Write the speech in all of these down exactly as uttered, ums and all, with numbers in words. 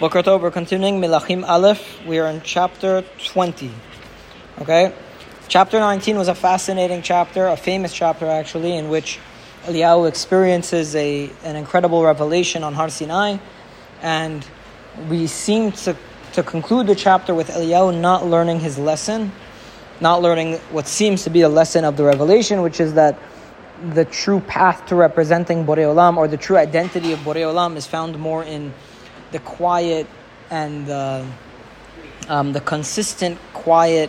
Boker Tov, we're continuing Melachim Aleph. We are in chapter twenty. Okay? Chapter nineteen was a fascinating chapter, a famous chapter actually, in which Eliyahu experiences a an incredible revelation on Har Sinai. And we seem to, to conclude the chapter with Eliyahu not learning his lesson, not learning what seems to be a lesson of the revelation, which is that the true path to representing Borei Olam, or the true identity of Borei Olam, is found more in the quiet and uh, um, the consistent quiet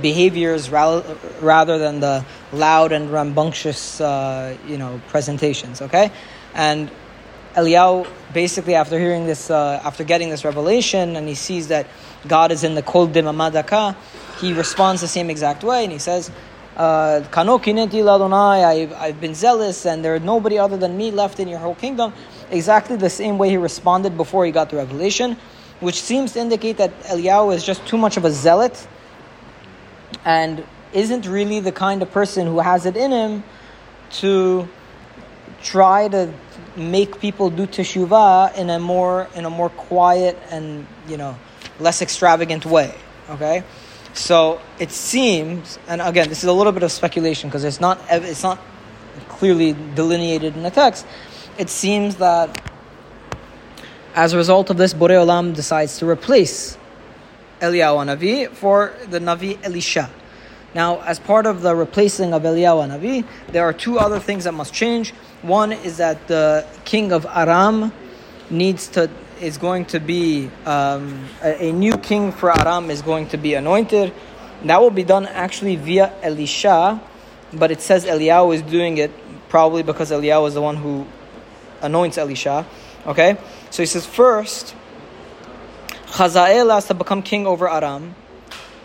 behaviors ra- rather than the loud and rambunctious uh, you know presentations. Okay, and Eliyahu basically, after hearing this, uh, after getting this revelation, and he sees that God is in the Kol Demama Daka, he responds the same exact way, and he says, uh, I've, I've been zealous, and there is nobody other than me left in your whole kingdom. Exactly the same way he responded before he got the revelation, which seems to indicate that Eliyahu is just too much of a zealot and isn't really the kind of person who has it in him to try to make people do teshuva in a more in a more quiet and, you know, less extravagant way. Okay? So it seems, and again, this is a little bit of speculation because it's not it's not clearly delineated in the text. It seems that as a result of this, Borei Olam decides to replace Eliyahu Navi for the Navi Elisha. Now, as part of the replacing of Eliyahu Navi, there are two other things that must change. One is that the king of Aram needs to. Is going to be um, a, a new king for Aram is going to be anointed. That will be done actually via Elisha, but it says Eliyahu is doing it probably because Eliyahu is the one who anoints Elisha. Okay, so he says first Chazael has to become king over Aram,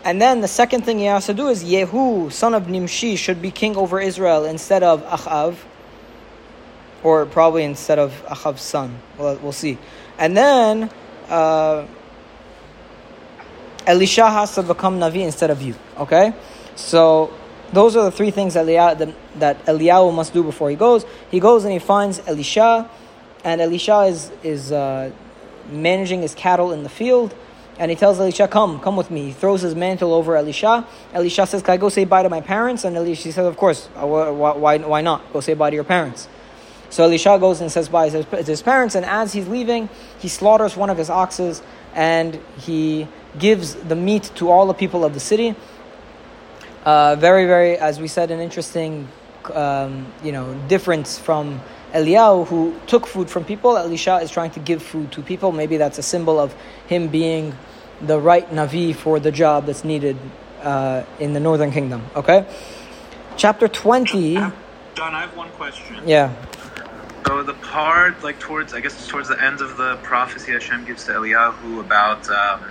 and then the second thing he has to do is Yehu, son of Nimshi, should be king over Israel instead of Achav, or probably instead of Achav's son. Well, we'll see. And then uh, Elisha has to become Navi instead of you. Okay, so those are the three things that Eliyahu, that Eliyahu must do before he goes. He goes and he finds Elisha, and Elisha is is uh, managing his cattle in the field, and he tells Elisha, "Come, come with me." He throws his mantle over Elisha. Elisha says, "Can I go say bye to my parents?" And Elisha says, "Of course. Why? Why not? Go say bye to your parents." So Elisha goes and says bye to his parents, and as he's leaving, he slaughters one of his oxes, and he gives the meat to all the people of the city. Uh, very, very, as we said, an interesting, um, you know, difference from Eliyahu, who took food from people. Elisha is trying to give food to people. Maybe that's a symbol of him being the right Navi for the job that's needed uh, in the Northern Kingdom. Okay, chapter twenty. John, I have one question. Yeah. So the part, like towards, I guess it's towards the end of the prophecy Hashem gives to Eliyahu about um,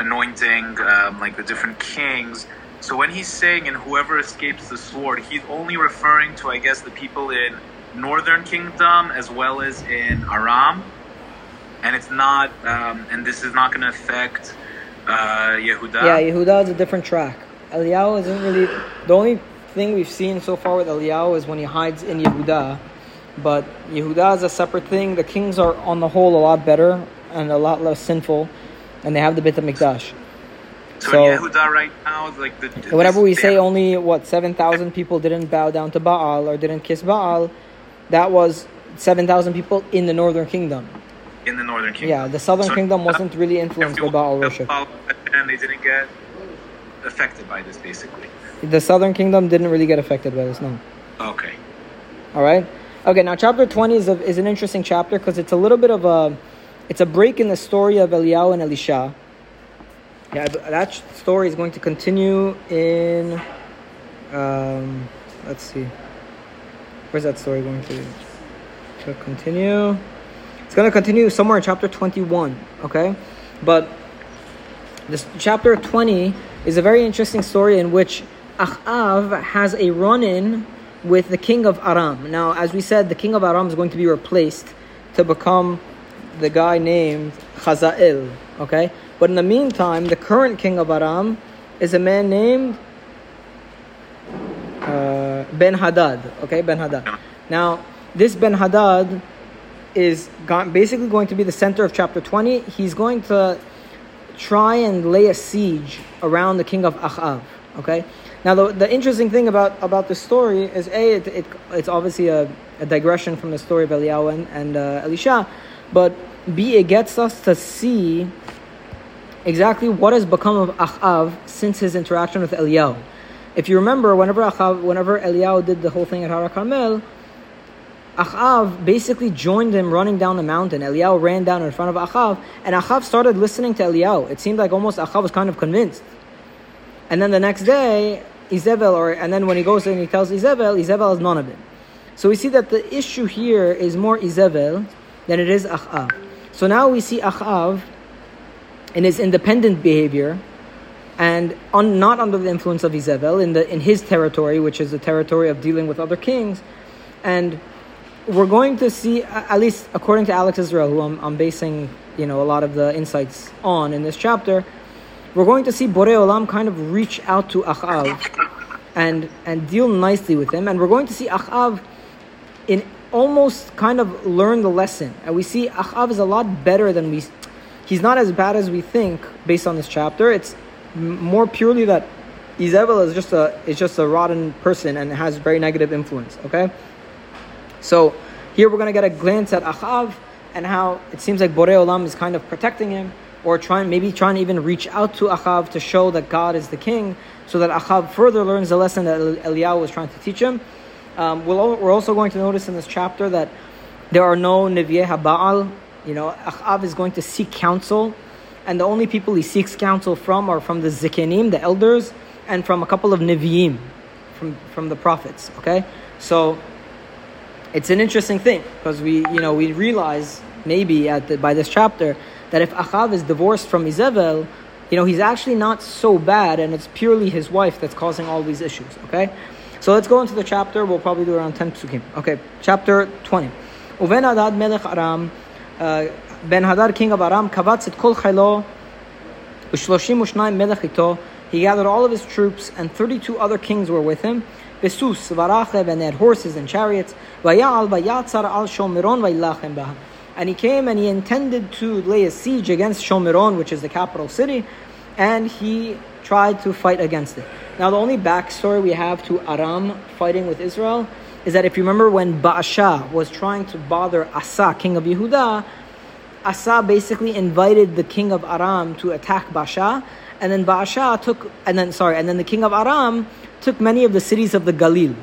anointing, um, like the different kings. So when he's saying, and whoever escapes the sword, he's only referring to, I guess, the people in Northern Kingdom as well as in Aram. And it's not, um, and this is not going to affect uh, Yehuda. Yeah, Yehuda is a different track. Eliyahu isn't really, the only thing we've seen so far with Eliyahu is when he hides in Yehuda. But Yehuda is a separate thing. The kings are, on the whole, a lot better and a lot less sinful, and they have the Beit Mikdash. So, so Yehuda right now, like the, the whenever we say only what seven thousand people didn't bow down to Baal or didn't kiss Baal, that was seven thousand people in the Northern Kingdom. In the Northern Kingdom, yeah, the Southern so, Kingdom wasn't really influenced by Baal worship, and they didn't get affected by this. Basically, the Southern Kingdom didn't really get affected by this. No. Okay. All right. Okay, now chapter twenty is, a, is an interesting chapter because it's a little bit of a, it's a break in the story of Eliyahu and Elisha. Yeah, that story is going to continue in, um, let's see, where's that story going to, to continue? It's going to continue somewhere in chapter twenty-one, okay? But this chapter twenty is a very interesting story in which Achav has a run-in with the king of Aram. Now, as we said, the king of Aram is going to be replaced to become the guy named Chazael. Okay? But in the meantime, the current king of Aram is a man named uh, Ben Hadad. Okay? Ben Hadad. Now, this Ben Hadad is gone, basically going to be the center of chapter twenty. He's going to try and lay a siege around the king of Achav. Okay. Now, the, the interesting thing about, about this story is, A, it, it, it's obviously a, a digression from the story of Eliyahu and, and uh, Elisha, but B, it gets us to see exactly what has become of Achav since his interaction with Eliyahu. If you remember, whenever Achav, whenever Eliyahu did the whole thing at Harakarmel, Achav basically joined him running down the mountain. Eliyahu ran down in front of Achav, and Achav started listening to Eliyahu. It seemed like almost Achav was kind of convinced. And then the next day, Izevel, or and then when he goes and he tells Izevel, Izevel has none of it. So we see that the issue here is more Izevel than it is Achav. So now we see Achav in his independent behavior, and on, not under the influence of Izevel, in the in his territory, which is the territory of dealing with other kings, and we're going to see, at least according to Alex Israel, who I'm, I'm basing, you know, a lot of the insights on in this chapter, we're going to see Borei Olam kind of reach out to Achav and and deal nicely with him, and we're going to see Achav in almost kind of learn the lesson, and we see Achav is a lot better than we. He's not as bad as we think based on this chapter. It's more purely that Izevel is just a is just a rotten person and has very negative influence. Okay. So here we're going to get a glance at Achav and how it seems like Borei Olam is kind of protecting him, or trying, maybe trying to even reach out to Achav to show that God is the king, so that Achav further learns the lesson that Eliyahu was trying to teach him. Um, we'll, we're also going to notice in this chapter that there are no neviyei habaal. You know, Achav is going to seek counsel, and the only people he seeks counsel from are from the Zekenim, the elders, and from a couple of neviyim, from, from the prophets, okay? So it's an interesting thing, because we, you know, we realize maybe at the, by this chapter that if Achav is divorced from Izevel, you know, he's actually not so bad, and it's purely his wife that's causing all these issues. Okay, so let's go into the chapter. We'll probably do around ten psukim. Okay, chapter twenty. Uben Hadad Melech Aram, Ben Hadad king of Aram, kavatz et kol chaylo, ushloshim ushnayim melech ito. He gathered all of his troops, and thirty-two other kings were with him. Besus varachev, and they had horses and chariots. Vayal vayatzar al Shomeron vayilachem baha. And he came and he intended to lay a siege against Shomeron, which is the capital city, and he tried to fight against it. Now, the only backstory we have to Aram fighting with Israel is that if you remember when Baasha was trying to bother Asa, king of Yehuda, Asa basically invited the king of Aram to attack Baasha, and then Baasha took, and then sorry, and then the king of Aram took many of the cities of the Galil.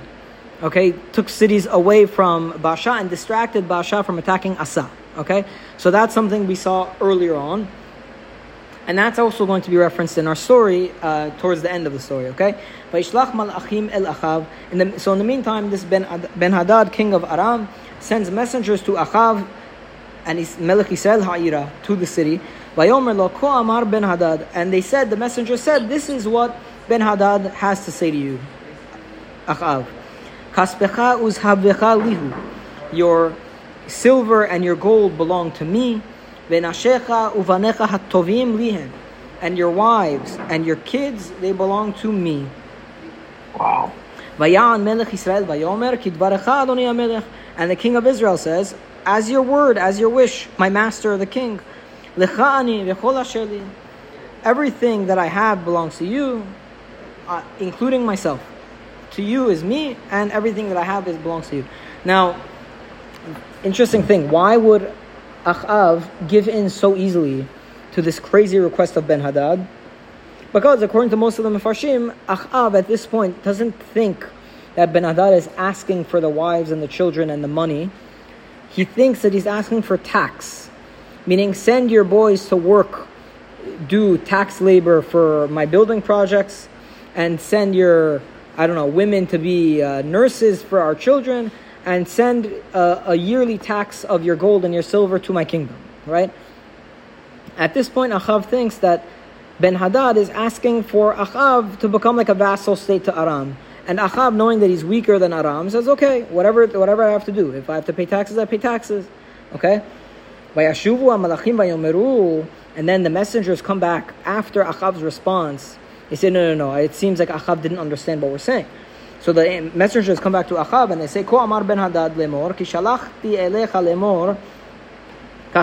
Okay, took cities away from Baasha and distracted Baasha from attacking Asa. Okay, so that's something we saw earlier on, and that's also going to be referenced in our story uh, towards the end of the story. Okay, in the, so in the meantime, this Ben Ben Hadad, king of Aram, sends messengers to Achav and his Melech Yisrael Ha'ira to the city. And they said, the messenger said, this is what Ben Hadad has to say to you, Achav. Your silver and your gold belong to me, and your wives and your kids, they belong to me. Wow. And the king of Israel says, as your word, as your wish, my master the king, everything that I have belongs to you, uh, including myself. To you is me, and everything that I have is belongs to you. Now, interesting thing, why would Achav give in so easily to this crazy request of Ben Hadad? Because according to most of the Mifarshim, Achav at this point doesn't think that Ben Hadad is asking for the wives and the children and the money. He thinks that he's asking for tax, meaning send your boys to work, do tax labor for my building projects, and send your, I don't know, women to be uh, nurses for our children, and send uh, a yearly tax of your gold and your silver to my kingdom, right? At this point, Achav thinks that Ben Hadad is asking for Achav to become like a vassal state to Aram. And Achav, knowing that he's weaker than Aram, says, okay, whatever whatever I have to do. If I have to pay taxes, I pay taxes, okay? And then the messengers come back after Achav's response. They say, no, no, no, it seems like Achav didn't understand what we're saying. So the messengers come back to Achav and they say, Ko amar ben Hadad lemor, ki shalachti elecha lemor, He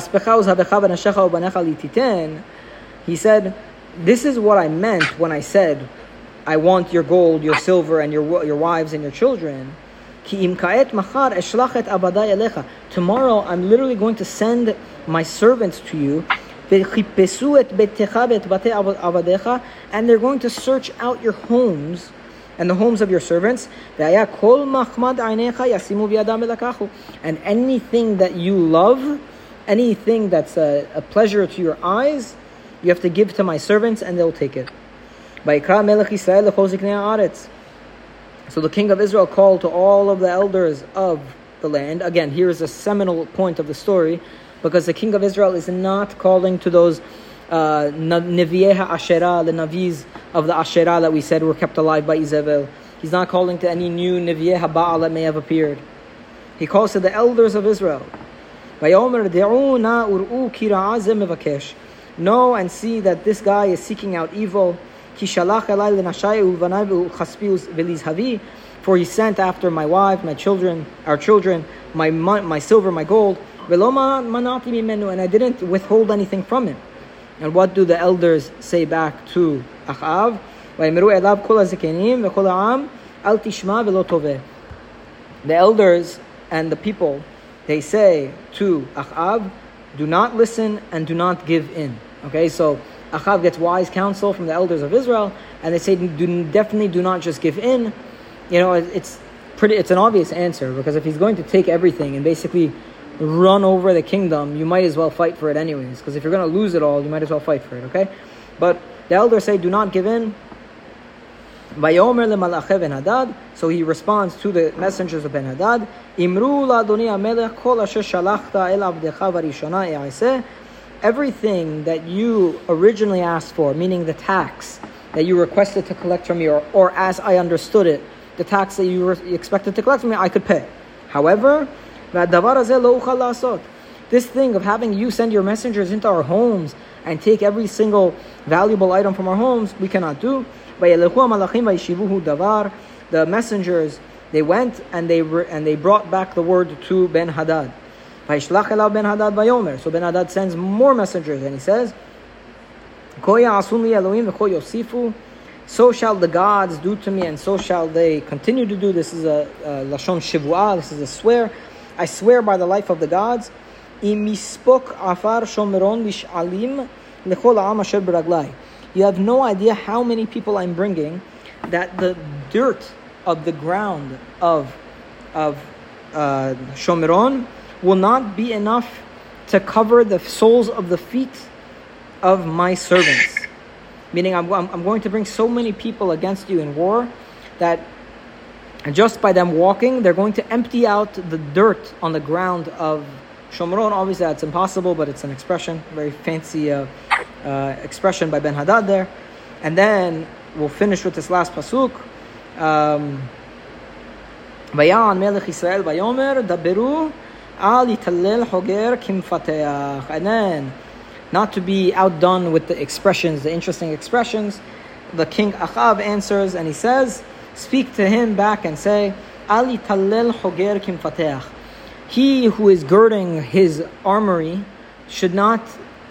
said, this is what I meant when I said, I want your gold, your silver, and your your wives and your children. Tomorrow I'm literally going to send my servants to you, and they're going to search out your homes and the homes of your servants, and anything that you love, anything that's a, a pleasure to your eyes, you have to give to my servants and they'll take it. So the king of Israel called to all of the elders of the land. Again, here is a seminal point of the story, because the king of Israel is not calling to those Uh, neviyei habaal, the navis of the Asherah that we said were kept alive by Izevel. He's not calling to any new neviyei habaal that may have appeared. He calls to the elders of Israel. Know and see that this guy is seeking out evil. For he sent after my wife, my children, our children, my my silver, my gold, and I didn't withhold anything from him. And what do the elders say back to Achav? The elders and the people, they say to Achav, do not listen and do not give in. Okay, so Achav gets wise counsel from the elders of Israel, and they say, do, definitely do not just give in. You know, it, it's pretty. It's an obvious answer, because if he's going to take everything and basically run over the kingdom, you might as well fight for it anyways, because if you're going to lose it all, you might as well fight for it, okay? But the elders say, do not give in. So he responds to the messengers of Ben Hadad, everything that you originally asked for, meaning the tax that you requested to collect from me, or, or as I understood it, the tax that you re- expected to collect from me, I could pay. However, this thing of having you send your messengers into our homes and take every single valuable item from our homes, we cannot do. The messengers, they went and they re- and they brought back the word to Ben Hadad. So Ben Hadad sends more messengers, and he says, so shall the gods do to me, and so shall they continue to do. This is a lashon shvua. This is a swear. I swear by the life of the gods, you have no idea how many people I'm bringing, that the dirt of the ground of of uh, Shomeron will not be enough to cover the soles of the feet of my servants. Meaning, I'm, I'm going to bring so many people against you in war that and just by them walking, they're going to empty out the dirt on the ground of Shomeron. Obviously, that's impossible, but it's an expression, very fancy uh, uh, expression by Ben Hadad there. And then we'll finish with this last pasuk. Um, and then, not to be outdone with the expressions, the interesting expressions, the king Achav answers, and he says, speak to him back and say, Ali talel hoger kim fateach. He who is girding his armory should not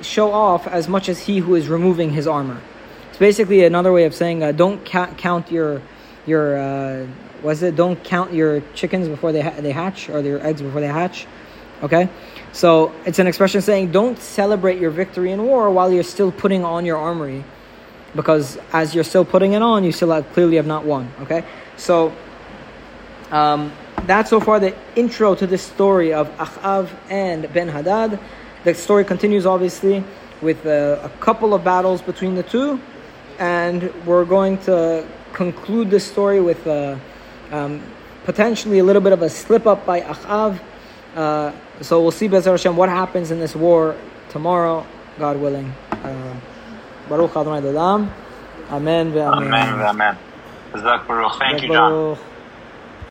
show off as much as he who is removing his armor. It's basically another way of saying, uh, don't ca- count your your uh, was it? Don't count your chickens before they ha- they hatch, or their eggs before they hatch. Okay, so it's an expression saying, don't celebrate your victory in war while you're still putting on your armory, because as you're still putting it on, you still have, clearly have not won. Okay, so um, that's so far the intro to this story of Achav and Ben Hadad. The story continues, obviously, with uh, a couple of battles between the two, and we're going to conclude this story with uh, um, potentially a little bit of a slip up by Achav. Uh, so we'll see, Bezer Hashem, what happens in this war tomorrow, God willing. Uh, Baruch Adonai Amen. Amen. Amen. Amen. Thank you, John.